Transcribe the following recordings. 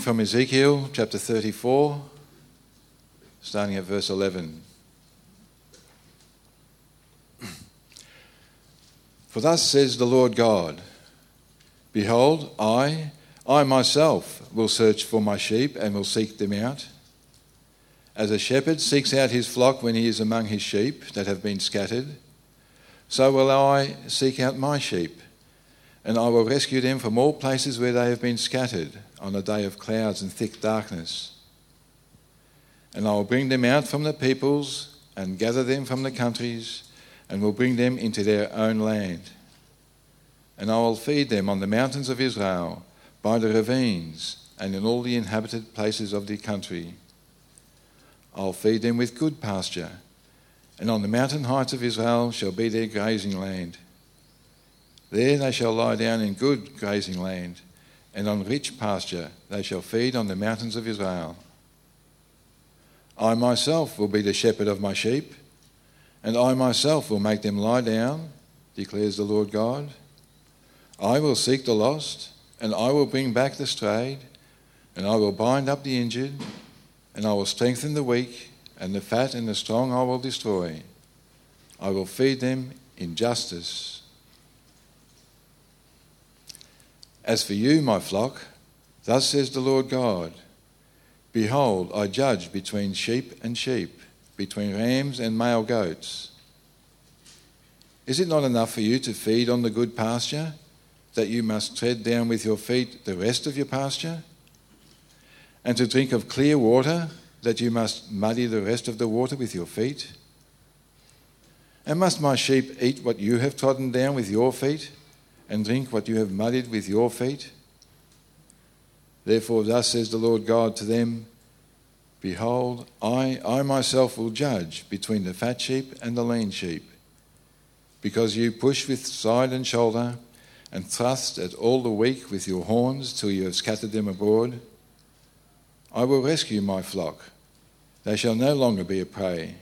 From Ezekiel chapter 34, starting at verse 11. For thus says the Lord God, Behold, I myself will search for my sheep and will seek them out. As a shepherd seeks out his flock when he is among his sheep that have been scattered, so will I seek out my sheep, and I will rescue them from all places where they have been scattered on a day of clouds and thick darkness. And I will bring them out from the peoples and gather them from the countries and will bring them into their own land. And I will feed them on the mountains of Israel, by the ravines, and in all the inhabited places of the country. I will feed them with good pasture, and on the mountain heights of Israel shall be their grazing land. There they shall lie down in good grazing land, and on rich pasture they shall feed on the mountains of Israel. I myself will be the shepherd of my sheep, and I myself will make them lie down, declares the Lord God. I will seek the lost, and I will bring back the strayed, and I will bind up the injured, and I will strengthen the weak, and the fat and the strong I will destroy. I will feed them in justice. As for you, my flock, thus says the Lord God, Behold, I judge between sheep and sheep, between rams and male goats. Is it not enough for you to feed on the good pasture, that you must tread down with your feet the rest of your pasture? And to drink of clear water, that you must muddy the rest of the water with your feet? And must my sheep eat what you have trodden down with your feet, and drink what you have muddied with your feet? Therefore thus says the Lord God to them, Behold, I myself will judge between the fat sheep and the lean sheep, because you push with side and shoulder, and thrust at all the weak with your horns till you have scattered them abroad. I will rescue my flock. They shall no longer be a prey,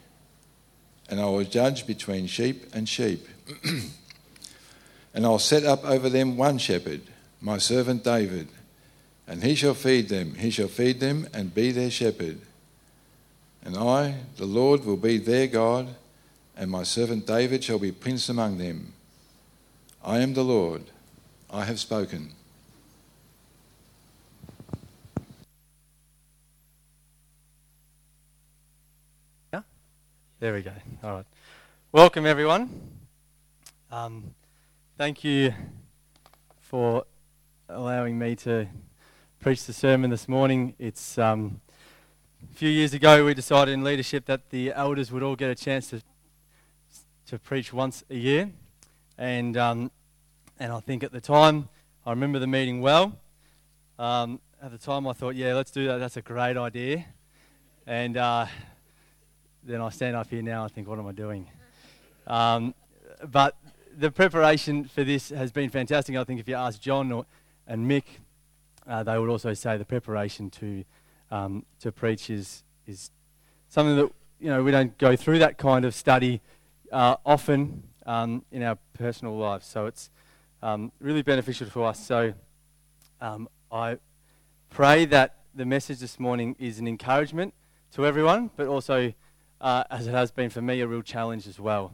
and I will judge between sheep and sheep. And I'll set up over them one shepherd, my servant David, and he shall feed them. He shall feed them and be their shepherd. And I, the Lord, will be their God, and my servant David shall be prince among them. I am the Lord. I have spoken. Yeah? There we go. All right. Welcome, everyone. Thank you for allowing me to preach the sermon this morning. It's a few years ago we decided in leadership that the elders would all get a chance to preach once a year, and I think at the time, I remember the meeting well. At the time I thought, yeah, let's do that. That's a great idea. And then I stand up here now. I think, what am I doing? But the preparation for this has been fantastic. I think if you ask John and Mick, they would also say the preparation to preach is something that, you know, we don't go through that kind of study often in our personal lives. So it's really beneficial for us. So I pray that the message this morning is an encouragement to everyone, but also, as it has been for me, a real challenge as well.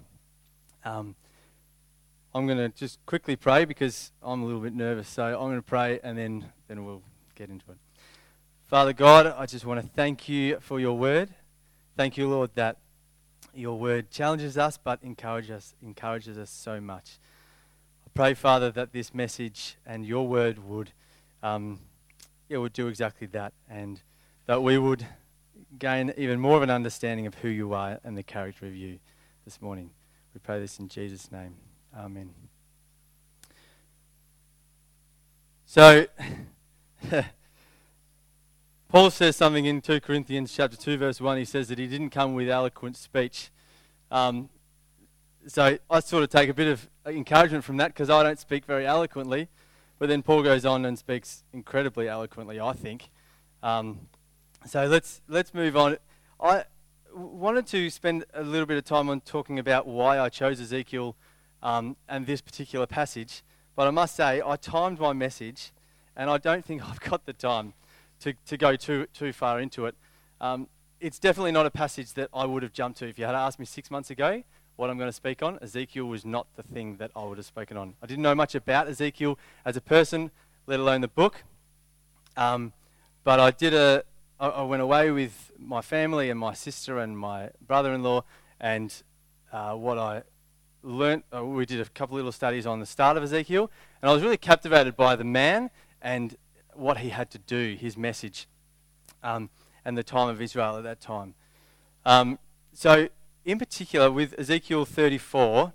I'm going to just quickly pray because I'm a little bit nervous, so I'm going to pray and then we'll get into it. Father God, I just want to thank you for your word. Thank you, Lord, that your word challenges us but encourages us so much. I pray, Father, that this message and your word would do exactly that, and that we would gain even more of an understanding of who you are and the character of you this morning. We pray this in Jesus' name. Amen. So, Paul says something in 2 Corinthians chapter 2, verse 1. He says that he didn't come with eloquent speech. So I sort of take a bit of encouragement from that because I don't speak very eloquently. But then Paul goes on and speaks incredibly eloquently, I think. So let's move on. I wanted to spend a little bit of time on talking about why I chose Ezekiel and this particular passage, but I must say I timed my message and I don't think I've got the time to go too far into it. It's definitely not a passage that I would have jumped to. If you had asked me 6 months ago what I'm going to speak on, Ezekiel was not the thing that I would have spoken on. I didn't know much about Ezekiel as a person, let alone the book. But I did I went away with my family and my sister and my brother-in-law, and what I learnt, we did a couple little studies on the start of Ezekiel, and I was really captivated by the man and what he had to do, his message, and the time of Israel at that time. So in particular with Ezekiel 34,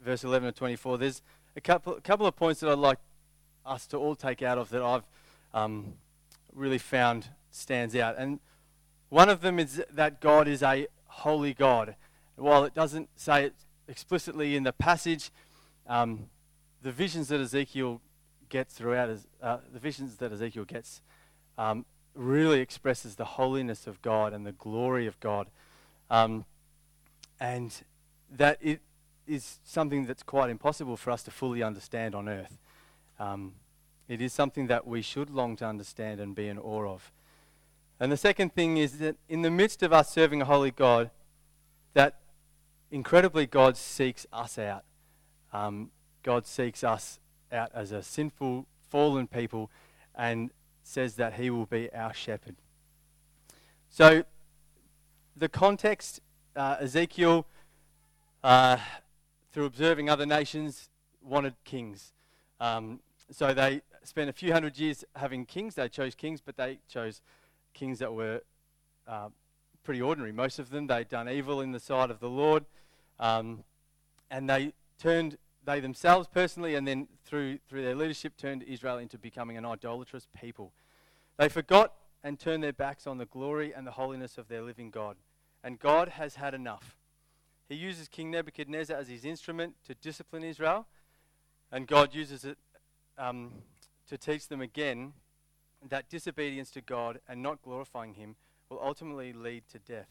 verse 11 to 24, there's a couple of points that I'd like us to all take out of that I've really found stands out. And one of them is that God is a holy God. While it doesn't say it explicitly in the passage, the visions that Ezekiel gets throughout, really expresses the holiness of God and the glory of God. And that it is something that's quite impossible for us to fully understand on earth. It is something that we should long to understand and be in awe of. And the second thing is that in the midst of us serving a holy God, that incredibly God seeks us out. God seeks us out as a sinful, fallen people and says that he will be our shepherd. So the context, Ezekiel, through observing other nations, wanted kings. So they spent a few hundred years having kings. They chose kings, but they chose kings that were pretty ordinary. Most of them, they'd done evil in the sight of the Lord. And they themselves personally, and then through their leadership, turned Israel into becoming an idolatrous people. They forgot and turned their backs on the glory and the holiness of their living God. And God has had enough. He uses King Nebuchadnezzar as his instrument to discipline Israel, and God uses it to teach them again that disobedience to God and not glorifying him will ultimately lead to death.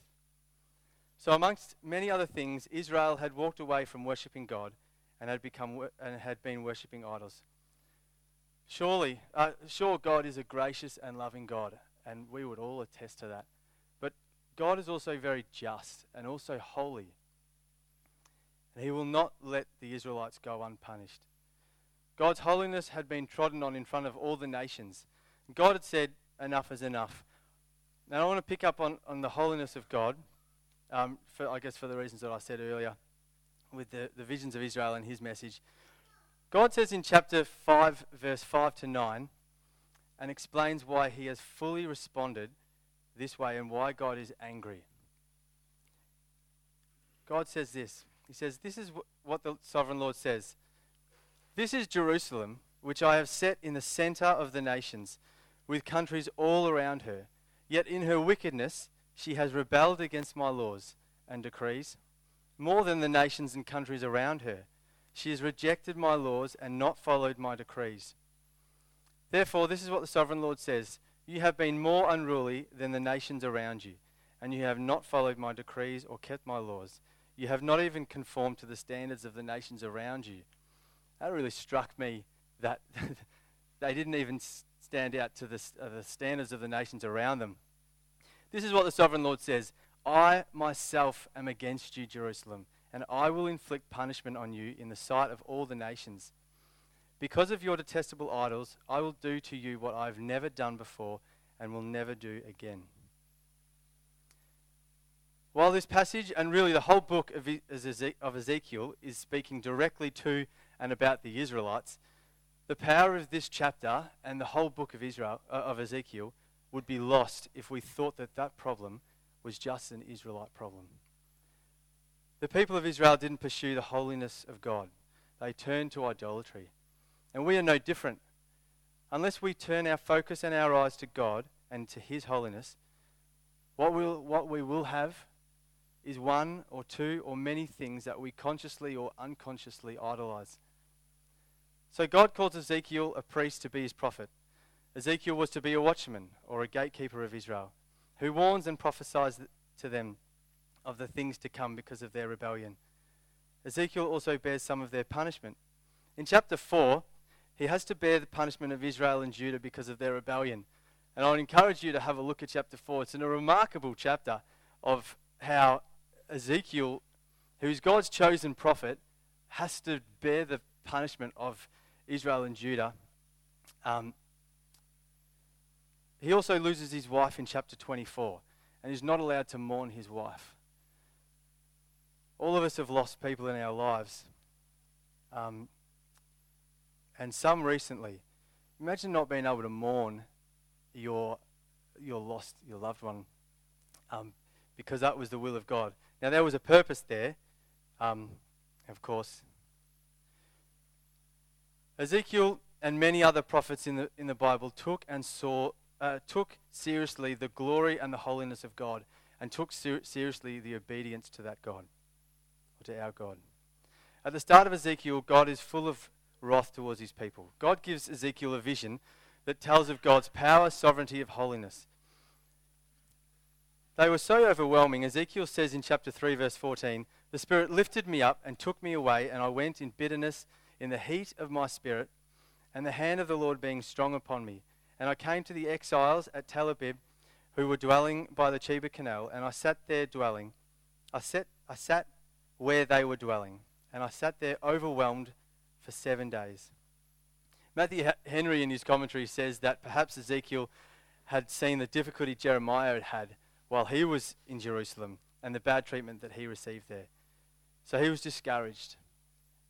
So amongst many other things, Israel had walked away from worshipping God and had been worshipping idols. Sure, God is a gracious and loving God, and we would all attest to that. But God is also very just and also holy, and he will not let the Israelites go unpunished. God's holiness had been trodden on in front of all the nations. God had said, enough is enough. Now I want to pick up on the holiness of God, for the reasons that I said earlier, with the visions of Israel and his message. God says in chapter 5, verse 5 to 9, and explains why he has fully responded this way and why God is angry. God says this. He says, this is what the sovereign Lord says. This is Jerusalem, which I have set in the center of the nations, with countries all around her. Yet in her wickedness, she has rebelled against my laws and decrees, more than the nations and countries around her. She has rejected my laws and not followed my decrees. Therefore, this is what the sovereign Lord says. You have been more unruly than the nations around you, and you have not followed my decrees or kept my laws. You have not even conformed to the standards of the nations around you. That really struck me, that they didn't even stand out to the standards of the nations around them. This is what the sovereign Lord says. I myself am against you, Jerusalem, and I will inflict punishment on you in the sight of all the nations. Because of your detestable idols, I will do to you what I've never done before and will never do again. While this passage, and really the whole book of Ezekiel, is speaking directly to and about the Israelites, the power of this chapter and the whole book of Ezekiel would be lost if we thought that problem was just an Israelite problem. The people of Israel didn't pursue the holiness of God. They turned to idolatry. And we are no different. Unless we turn our focus and our eyes to God and to his holiness, what we will have is one or two or many things that we consciously or unconsciously idolize. So God calls Ezekiel a priest to be his prophet. Ezekiel was to be a watchman or a gatekeeper of Israel, who warns and prophesies to them of the things to come because of their rebellion. Ezekiel also bears some of their punishment. In chapter 4, he has to bear the punishment of Israel and Judah because of their rebellion. And I would encourage you to have a look at chapter 4. It's in a remarkable chapter of how Ezekiel, who's God's chosen prophet, has to bear the punishment of Israel and Judah. He also loses his wife in chapter 24 and is not allowed to mourn his wife. All of us have lost people in our lives, and some recently. Imagine not being able to mourn your loved one, because that was the will of God. Now there was a purpose there, of course. Ezekiel and many other prophets in the Bible took seriously the glory and the holiness of God, and took seriously the obedience to that God. To our God. At the start of Ezekiel, God is full of wrath towards his people. God gives Ezekiel a vision that tells of God's power, sovereignty, of holiness. They were so overwhelming. Ezekiel says in chapter 3, verse 14, "The Spirit lifted me up and took me away, and I went in bitterness in the heat of my spirit, and the hand of the Lord being strong upon me. And I came to the exiles at Tel Abib, who were dwelling by the Chebar canal, and I sat there dwelling. I sat where they were dwelling, and I sat there overwhelmed for 7 days." Matthew Henry in his commentary says that perhaps Ezekiel had seen the difficulty Jeremiah had while he was in Jerusalem and the bad treatment that he received there. So he was discouraged.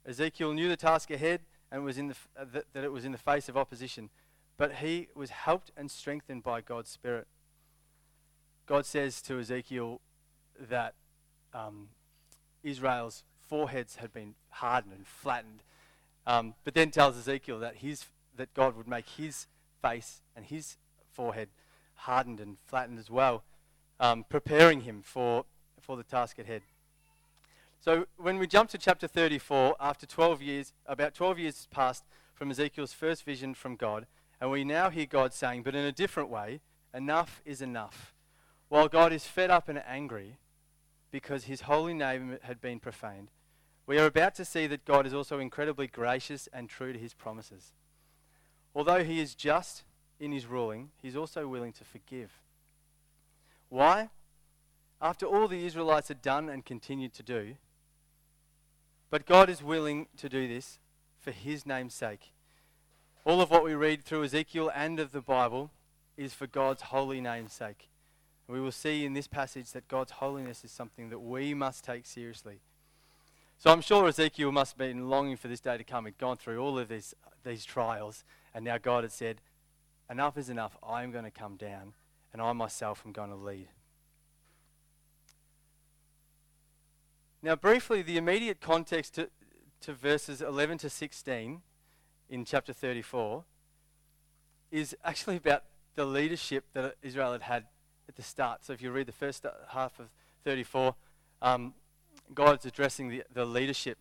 Ezekiel knew the task ahead and was that it was in the face of opposition, but he was helped and strengthened by God's Spirit. God says to Ezekiel that Israel's foreheads had been hardened and flattened, but then tells Ezekiel that God would make his face and his forehead hardened and flattened as well, preparing him for the task at hand. So when we jump to chapter 34, after 12 years, about 12 years has passed from Ezekiel's first vision from God, and we now hear God saying, but in a different way, enough is enough. While God is fed up and angry because his holy name had been profaned, we are about to see that God is also incredibly gracious and true to his promises. Although he is just in his ruling, he's also willing to forgive. Why? After all the Israelites had done and continued to do, but God is willing to do this for his name's sake. All of what we read through Ezekiel and of the Bible is for God's holy name's sake. We will see in this passage that God's holiness is something that we must take seriously. So I'm sure Ezekiel must have been longing for this day to come. He'd gone through all of these trials, and now God had said, enough is enough, I'm going to come down, and I myself am going to lead. Now briefly, the immediate context to verses 11 to 16 in chapter 34 is actually about the leadership that Israel had had at the start. So if you read the first half of 34, God's addressing the leadership.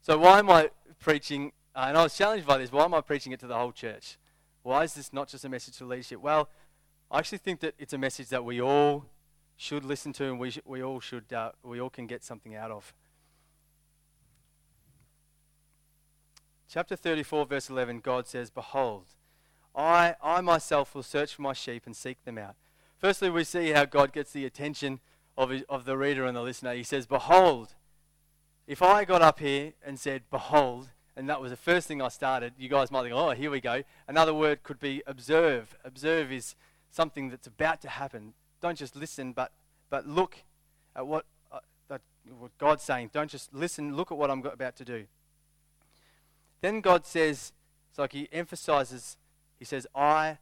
So why am I preaching, and I was challenged by this, why am I preaching it to the whole church? Why is this not just a message to leadership? Well, I actually think that it's a message that we all should listen to, and we all can get something out of. Chapter 34, verse 11, God says, "Behold, I myself will search for my sheep and seek them out." Firstly, we see how God gets the attention of the reader and the listener. He says, behold. If I got up here and said, behold, and that was the first thing I started, you guys might think, oh, here we go. Another word could be observe. Observe is something that's about to happen. Don't just listen, but look at what God's saying. Don't just listen, look at what I'm about to do. Then God says, it's like he emphasizes, he says, I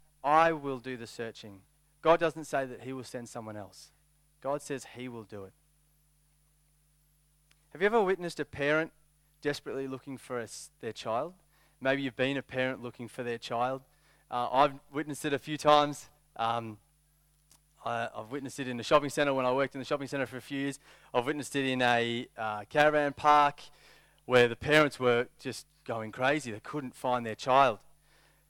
will do the searching. God doesn't say that he will send someone else. God says he will do it. Have you ever witnessed a parent desperately looking for their child? Maybe you've been a parent looking for their child. I've witnessed it a few times. I've witnessed it in the shopping centre when I worked in the shopping centre for a few years. I've witnessed it in a caravan park where the parents were just going crazy. They couldn't find their child.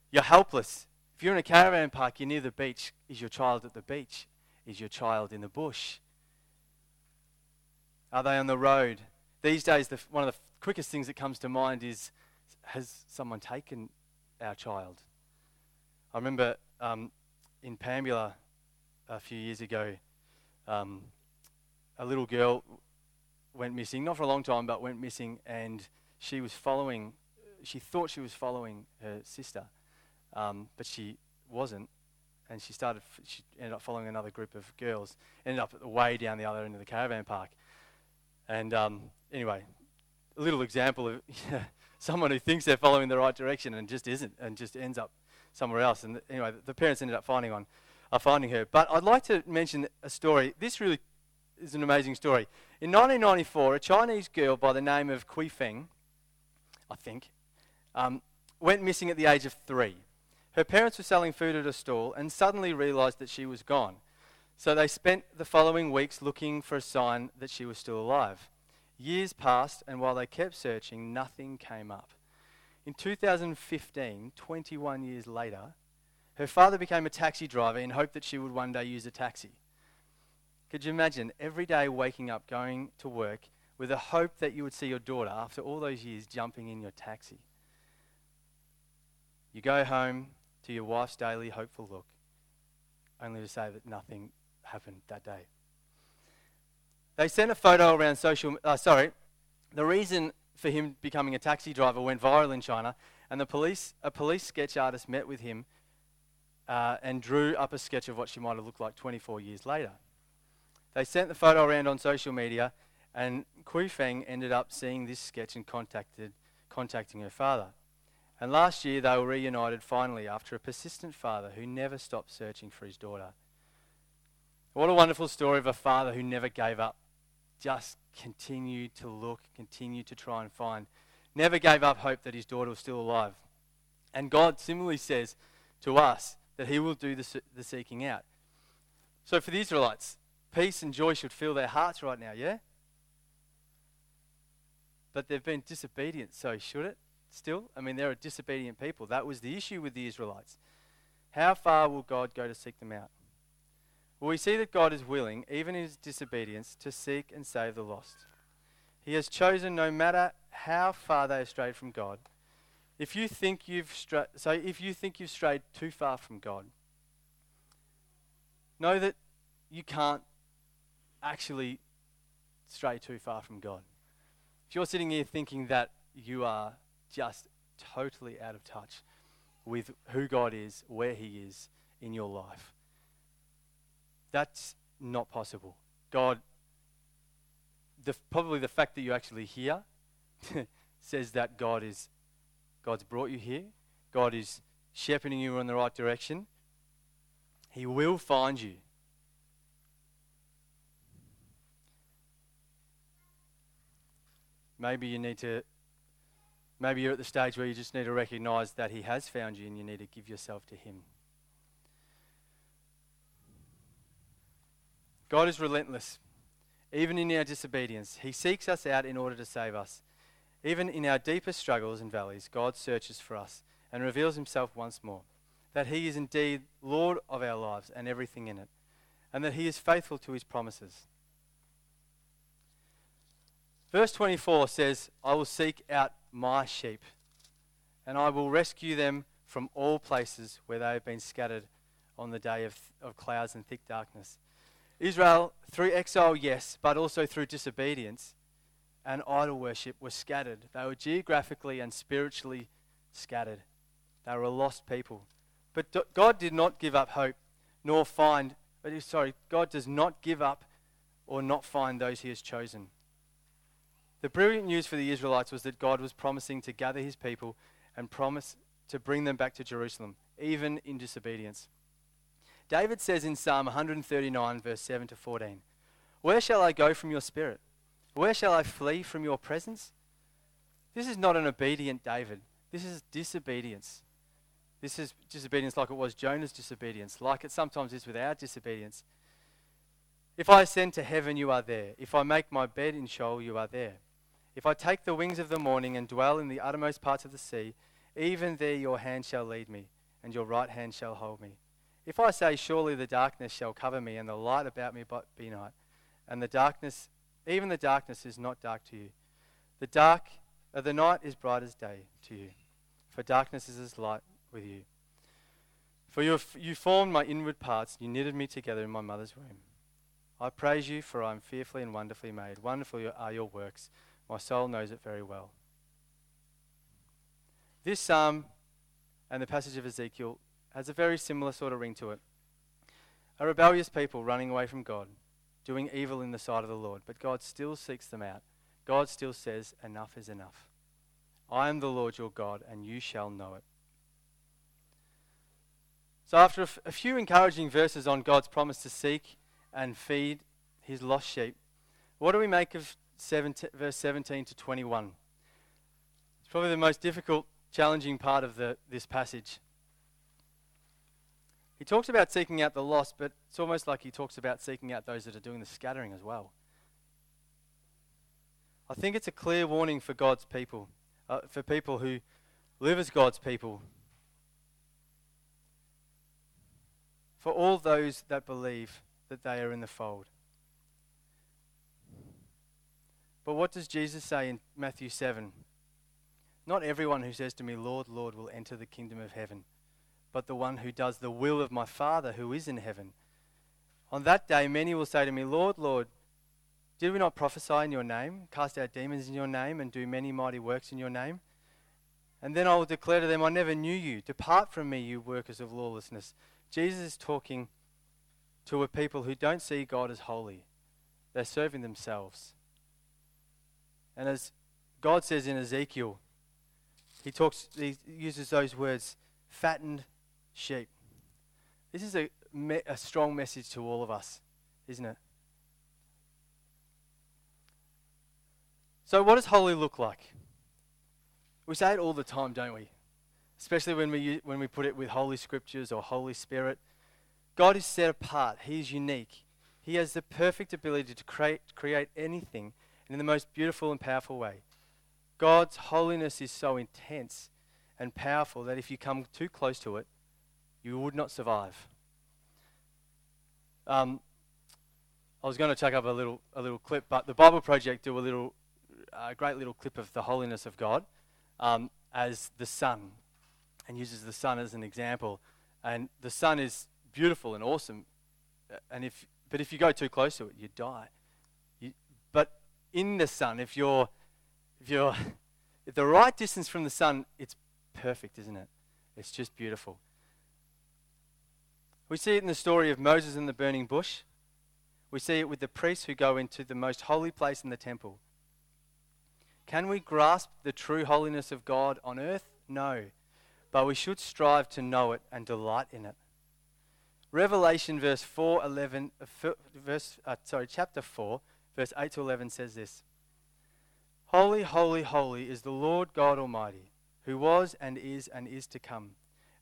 You're helpless. If you're in a caravan park, you're near the beach. Is your child at the beach? Is your child in the bush? Are they on the road? These days, one of the quickest things that comes to mind is, has someone taken our child? I remember in Pambula a few years ago, a little girl went missing, not for a long time, but went missing, and she thought she was following her sister, but she wasn't, and she ended up following another group of girls, ended up way down the other end of the caravan park. And anyway, a little example of someone who thinks they're following the right direction and just isn't, and just ends up somewhere else. And anyway, the parents ended up finding her. But I'd like to mention a story. This really is an amazing story. In 1994, a Chinese girl by the name of Kui Feng, I think, went missing at the age of 3. Her parents were selling food at a stall and suddenly realised that she was gone. So they spent the following weeks looking for a sign that she was still alive. Years passed, and while they kept searching, nothing came up. In 2015, 21 years later, her father became a taxi driver in hope that she would one day use a taxi. Could you imagine every day waking up, going to work, with the hope that you would see your daughter after all those years jumping in your taxi? You go home to your wife's daily hopeful look, only to say that nothing happened that day. They sent a photo around the reason for him becoming a taxi driver went viral in China, and a police sketch artist met with him and drew up a sketch of what she might have looked like 24 years later. They sent the photo around on social media, and Kui Feng ended up seeing this sketch and contacting her father. And last year they were reunited finally after a persistent father who never stopped searching for his daughter. What a wonderful story of a father who never gave up, just continued to look, continued to try and find, never gave up hope that his daughter was still alive. And God similarly says to us that he will do the seeking out. So for the Israelites, peace and joy should fill their hearts right now, yeah? But they've been disobedient, so should it still? I mean, they're a disobedient people. That was the issue with the Israelites. How far will God go to seek them out? Well, we see that God is willing, even in his disobedience, to seek and save the lost. He has chosen, no matter how far they have strayed from God. If you think you've strayed too far from God, know that you can't actually stray too far from God. If you're sitting here thinking that you are just totally out of touch with who God is, where he is in your life, that's not possible. God, probably the fact that you're actually here says that God's brought you here. God is shepherding you in the right direction. He will find you. Maybe you're at the stage where you just need to recognize that he has found you and you need to give yourself to him. God is relentless, even in our disobedience. He seeks us out in order to save us. Even in our deepest struggles and valleys, God searches for us and reveals himself once more, that he is indeed Lord of our lives and everything in it, and that he is faithful to his promises. Verse 24 says, "I will seek out my sheep, and I will rescue them from all places where they have been scattered on the day of clouds and thick darkness." Israel, through exile, yes, but also through disobedience and idol worship, were scattered. They were geographically and spiritually scattered. They were a lost people. But God did not give up hope, God does not give up or not find those he has chosen. The brilliant news for the Israelites was that God was promising to gather his people and promise to bring them back to Jerusalem, even in disobedience. David says in Psalm 139, verse 7 to 14, "Where shall I go from your spirit? Where shall I flee from your presence?" This is not an obedient David. This is disobedience. This is disobedience like it was Jonah's disobedience, like it sometimes is with our disobedience. "If I ascend to heaven, you are there. If I make my bed in Sheol, you are there. If I take the wings of the morning and dwell in the uttermost parts of the sea, even there your hand shall lead me, and your right hand shall hold me. If I say, surely the darkness shall cover me, and the light about me be night, and the darkness, even the darkness is not dark to you. The night is bright as day to you, for darkness is as light with you." For you formed my inward parts, you knitted me together in my mother's womb. I praise you, for I am fearfully and wonderfully made. Wonderful are your works. My soul knows it very well. This psalm and the passage of Ezekiel has a very similar sort of ring to it. A rebellious people running away from God, doing evil in the sight of the Lord, but God still seeks them out. God still says, enough is enough. I am the Lord your God, and you shall know it. So after a few encouraging verses on God's promise to seek and feed his lost sheep, what do we make of verse 17 to 21? It's probably the most difficult, challenging part of this passage. He talks about seeking out the lost, but it's almost like he talks about seeking out those that are doing the scattering as well. I think it's a clear warning for God's people, for people who live as God's people. For all those that believe that they are in the fold. But what does Jesus say in Matthew 7? Not everyone who says to me, Lord, Lord, will enter the kingdom of heaven, but the one who does the will of my Father who is in heaven. On that day, many will say to me, Lord, Lord, did we not prophesy in your name, cast out demons in your name, and do many mighty works in your name? And then I will declare to them, I never knew you. Depart from me, you workers of lawlessness. Jesus is talking to a people who don't see God as holy. They're serving themselves. And as God says in Ezekiel, he uses those words, fattened sheep. This is a strong message to all of us, isn't it? So what does holy look like? We say it all the time, don't we? Especially when we put it with Holy Scriptures or Holy Spirit. God is set apart. He is unique. He has the perfect ability to create anything in the most beautiful and powerful way. God's holiness is so intense and powerful that if you come too close to it, you would not survive. I was going to chuck up a little clip, but the Bible Project do a great little clip of the holiness of God as the sun. And uses the sun as an example, and the sun is beautiful and awesome, and if you go too close to it, you die. But in the sun, if you're at the right distance from the sun, it's perfect, isn't it? It's just beautiful. We see it in the story of Moses and the burning bush. We see it with the priests who go into the most holy place in the temple. Can we grasp the true holiness of God on earth? No. But we should strive to know it and delight in it. Revelation chapter 4, verse 8 to 11 says this. Holy, holy, holy is the Lord God Almighty, who was and is to come.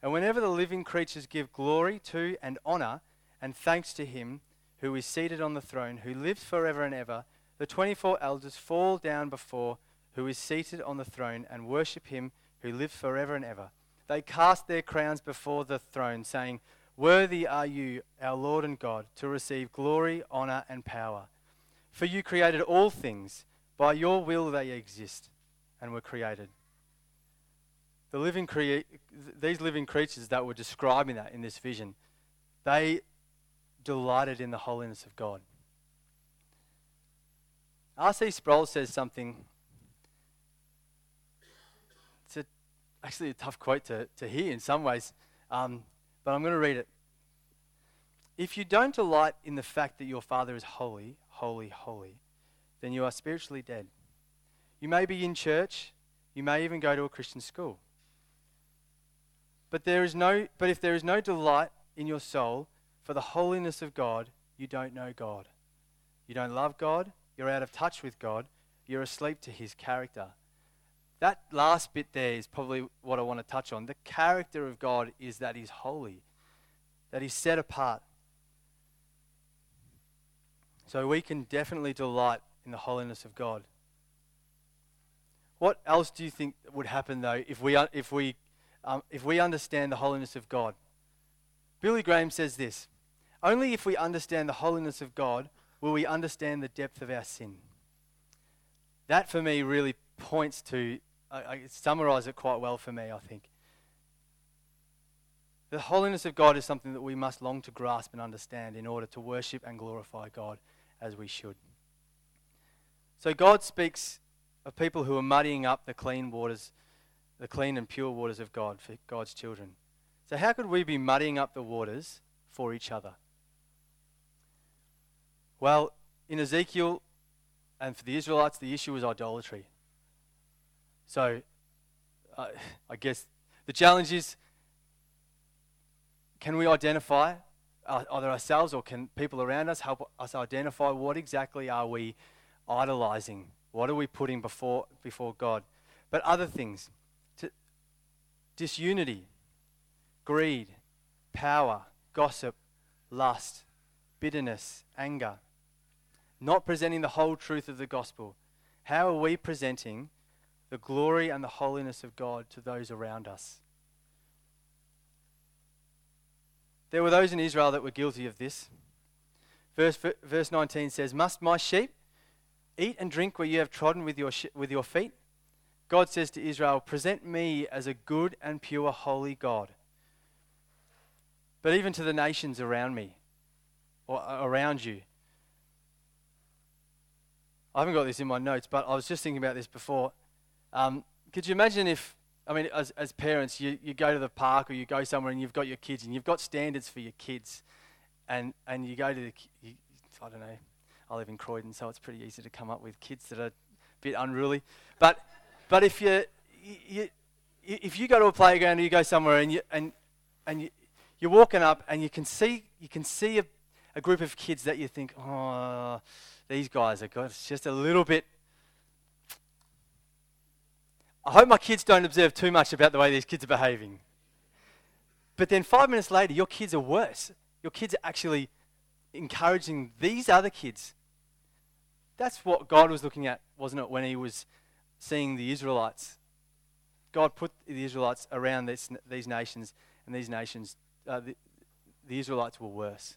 And whenever the living creatures give glory to and honor and thanks to him who is seated on the throne, who lives forever and ever, the 24 elders fall down before who is seated on the throne and worship him who lives forever and ever. They cast their crowns before the throne, saying, Worthy are you, our Lord and God, to receive glory, honor, and power. For you created all things. By your will they exist and were created. These living creatures that were describing that in this vision, they delighted in the holiness of God. R.C. Sproul says something. Actually, a tough quote to hear in some ways, but I'm going to read it. If you don't delight in the fact that your Father is holy, holy, holy, then you are spiritually dead. You may be in church, you may even go to a Christian school, but if there is no delight in your soul for the holiness of God, you don't know God. You don't love God, you're out of touch with God, you're asleep to his character. That last bit there is probably what I want to touch on. The character of God is that he's holy, that he's set apart. So we can definitely delight in the holiness of God. What else do you think would happen though if we understand the holiness of God? Billy Graham says this: Only if we understand the holiness of God will we understand the depth of our sin. That for me really points to. I summarize it quite well for me, I think. The holiness of God is something that we must long to grasp and understand in order to worship and glorify God as we should. So God speaks of people who are muddying up the clean waters, the clean and pure waters of God for God's children. So how could we be muddying up the waters for each other? Well, in Ezekiel, and for the Israelites, the issue was idolatry. So I guess the challenge is, can we identify either ourselves or can people around us help us identify what exactly are we idolizing? What are we putting before God? But other things, disunity, greed, power, gossip, lust, bitterness, anger, not presenting the whole truth of the gospel. How are we presenting the glory and the holiness of God to those around us? There were those in Israel that were guilty of this. Verse 19 says, "Must my sheep eat and drink where you have trodden with your feet?" God says to Israel, "Present me as a good and pure holy God." But even to the nations around me, or around you. I haven't got this in my notes, but I was just thinking about this before. Could you imagine if, as parents, you go to the park or you go somewhere and you've got your kids and you've got standards for your kids, and you go to I don't know, I live in Croydon, so it's pretty easy to come up with kids that are a bit unruly. But if you go to a playground or you go somewhere and you're walking up and you can see a group of kids that you think, oh, these guys are good. It's just a little bit. I hope my kids don't observe too much about the way these kids are behaving. But then 5 minutes later, your kids are worse. Your kids are actually encouraging these other kids. That's what God was looking at, wasn't it, when he was seeing the Israelites? God put the Israelites around these nations, and these nations, the Israelites were worse.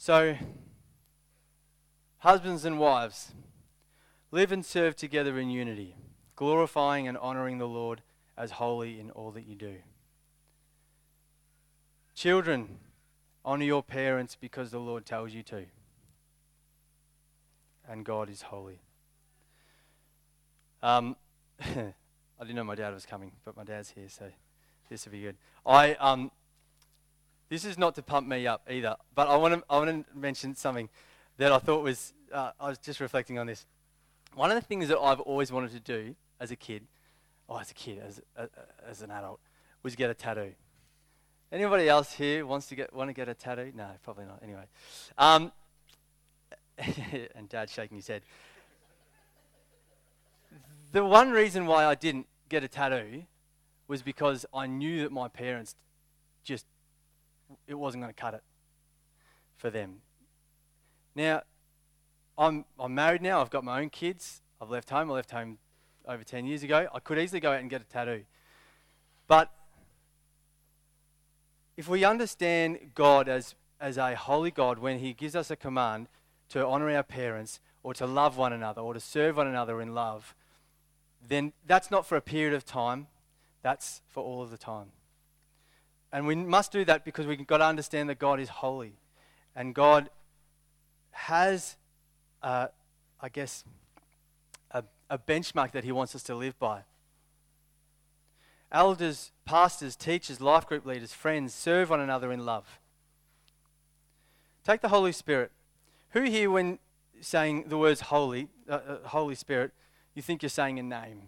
So, husbands and wives, live and serve together in unity, glorifying and honouring the Lord as holy in all that you do. Children, honour your parents because the Lord tells you to. And God is holy. I didn't know my dad was coming, but my dad's here, so this will be good. This is not to pump me up either, but I want to mention something that I thought was, I was just reflecting on this. One of the things that I've always wanted to do as an adult, was get a tattoo. Anybody else here want to get a tattoo? No, probably not. Anyway, and Dad's shaking his head. The one reason why I didn't get a tattoo was because I knew that my parents it wasn't going to cut it for them. Now, I'm married now. I've got my own kids. I've left home. I left home over 10 years ago. I could easily go out and get a tattoo. But if we understand God as a holy God, when he gives us a command to honour our parents or to love one another or to serve one another in love, then that's not for a period of time. That's for all of the time. And we must do that because we've got to understand that God is holy and God has, a benchmark that he wants us to live by. Elders, pastors, teachers, life group leaders, friends, serve one another in love. Take the Holy Spirit. Who here, when saying the words Holy Spirit, you think you're saying a name?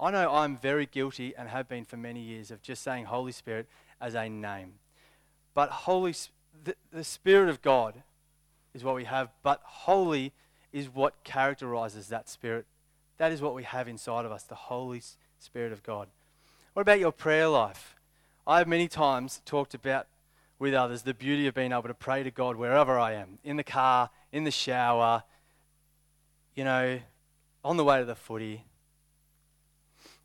I know I'm very guilty and have been for many years of just saying Holy Spirit as a name. But the Spirit of God is what we have, but holy is what characterizes that Spirit. That is what we have inside of us, the Holy Spirit of God. What about your prayer life? I have many times talked about with others the beauty of being able to pray to God wherever I am, in the car, in the shower, on the way to the footy.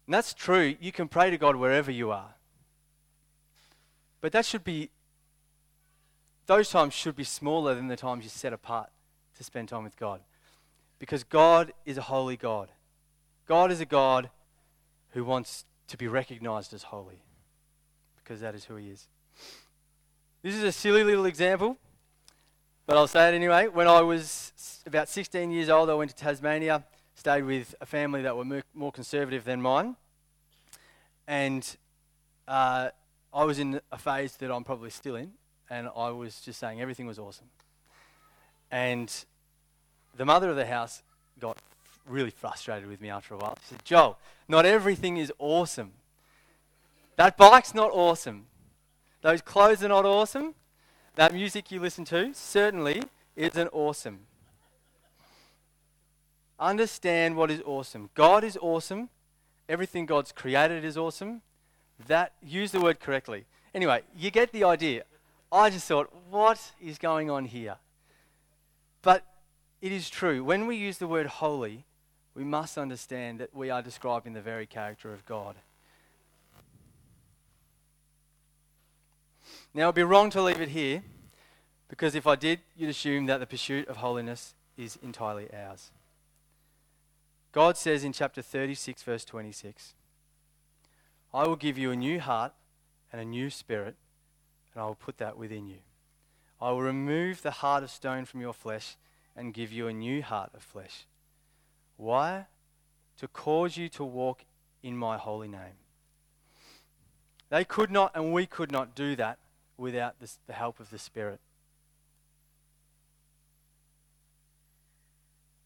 And that's true, you can pray to God wherever you are. But that should be those times should be smaller than the times you set apart to spend time with God. Because God is a holy God. God is a God who wants to be recognized as holy, because that is who he is. This is a silly little example, but I'll say it anyway. When I was about 16 years old, I went to Tasmania, stayed with a family that were more conservative than mine, and I was in a phase that I'm probably still in, and I was just saying everything was awesome. And the mother of the house got really frustrated with me after a while. She said, "Joel, not everything is awesome. That bike's not awesome. Those clothes are not awesome. That music you listen to certainly isn't awesome. Understand what is awesome. God is awesome. Everything God's created is awesome." That, use the word correctly. Anyway, you get the idea. I just thought, what is going on here? But it is true. When we use the word holy, we must understand that we are describing the very character of God. Now, it would be wrong to leave it here, because if I did, you'd assume that the pursuit of holiness is entirely ours. God says in chapter 36, verse 26, "I will give you a new heart and a new spirit, and I will put that within you. I will remove the heart of stone from your flesh and give you a new heart of flesh." Why? "To cause you to walk in my holy name." They could not, and we could not do that without the help of the Spirit.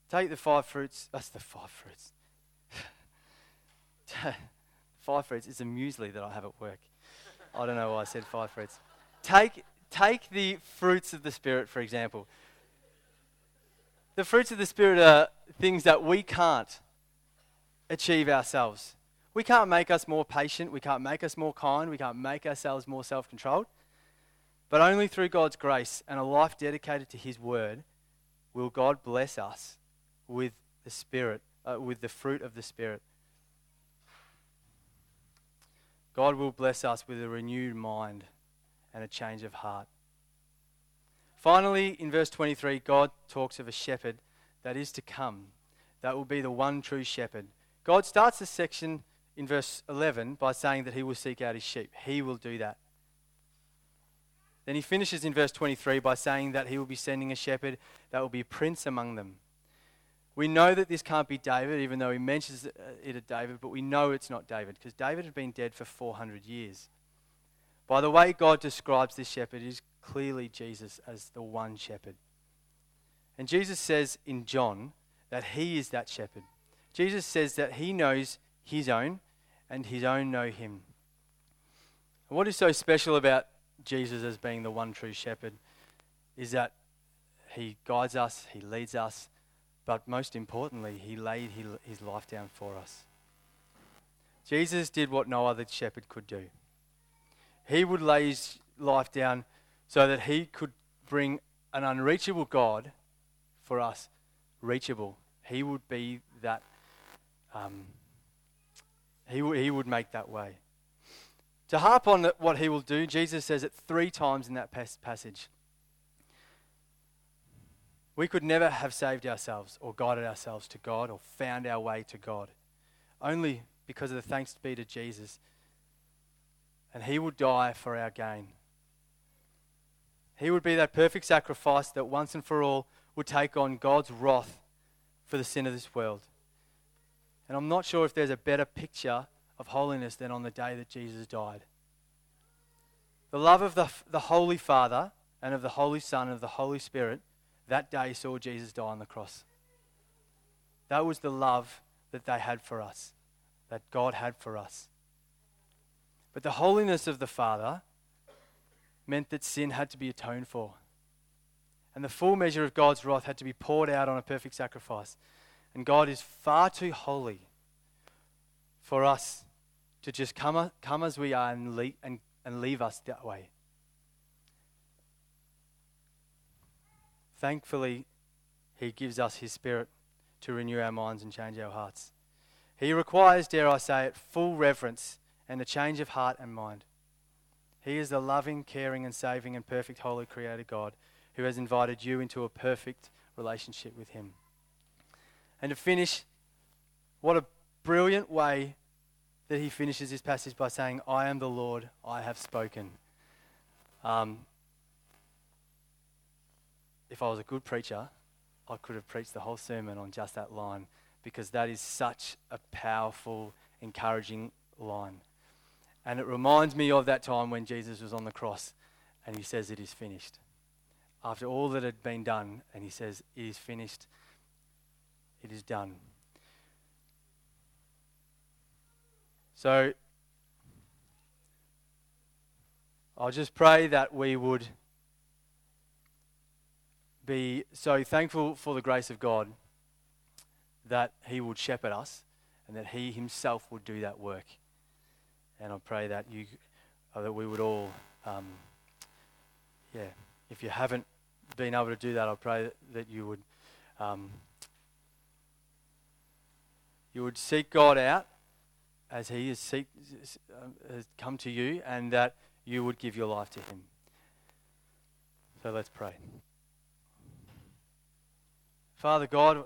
Take the five fruits. That's the five fruits. Five fruits. It's a muesli that I have at work. I don't know why I said five fruits. Take the fruits of the Spirit, for example. The fruits of the Spirit are things that we can't achieve ourselves. We can't make us more patient. We can't make us more kind. We can't make ourselves more self-controlled. But only through God's grace and a life dedicated to His Word will God bless us with the Spirit, with the fruit of the Spirit. God will bless us with a renewed mind and a change of heart. Finally, in verse 23, God talks of a shepherd that is to come, that will be the one true shepherd. God starts this section in verse 11 by saying that He will seek out His sheep. He will do that. Then He finishes in verse 23 by saying that He will be sending a shepherd that will be a prince among them. We know that this can't be David, even though he mentions it at David, but we know it's not David, because David had been dead for 400 years. By the way God describes this shepherd, it is clearly Jesus as the one shepherd. And Jesus says in John that He is that shepherd. Jesus says that He knows His own, and His own know Him. And what is so special about Jesus as being the one true shepherd is that He guides us, He leads us, but most importantly, He laid His life down for us. Jesus did what no other shepherd could do. He would lay His life down so that He could bring an unreachable God for us reachable. He would be that, he would make that way. To harp on what He will do, Jesus says it three times in that passage. We could never have saved ourselves or guided ourselves to God or found our way to God. Only because of the thanks be to Jesus. And He will die for our gain. He would be that perfect sacrifice that once and for all would take on God's wrath for the sin of this world. And I'm not sure if there's a better picture of holiness than on the day that Jesus died. The love of the Holy Father and of the Holy Son and of the Holy Spirit that day saw Jesus die on the cross. That was the love that they had for us, that God had for us. But the holiness of the Father meant that sin had to be atoned for. And the full measure of God's wrath had to be poured out on a perfect sacrifice. And God is far too holy for us to just come as we are and leave us that way. Thankfully, He gives us His Spirit to renew our minds and change our hearts. He requires, dare I say it, full reverence and a change of heart and mind. He is the loving, caring and saving and perfect holy creator God who has invited you into a perfect relationship with Him. And to finish, what a brilliant way that he finishes this passage by saying, I am the Lord, I have spoken. If I was a good preacher, I could have preached the whole sermon on just that line, because that is such a powerful, encouraging line. And it reminds me of that time when Jesus was on the cross and he says, it is finished. After all that had been done, and he says, it is finished, it is done. So I'll just pray that we would be so thankful for the grace of God that he would shepherd us and that he himself would do that work. And I pray that we would all, if you haven't been able to do that, I pray that you would seek God out as he has come to you, and that you would give your life to him. So let's pray. Father God, I'd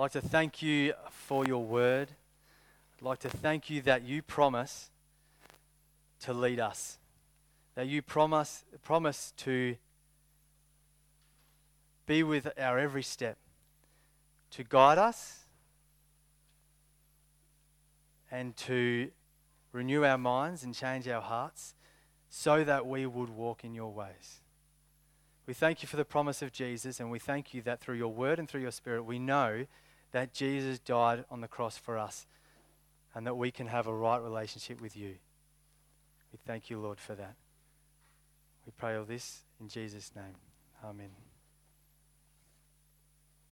like to thank you for your word. I'd like to thank you that you promise to lead us, that you promise to be with our every step, to guide us, and to renew our minds and change our hearts so that we would walk in your ways. We thank you for the promise of Jesus, and we thank you that through your word and through your spirit, we know that Jesus died on the cross for us and that we can have a right relationship with you. We thank you, Lord, for that. We pray all this in Jesus' name. Amen.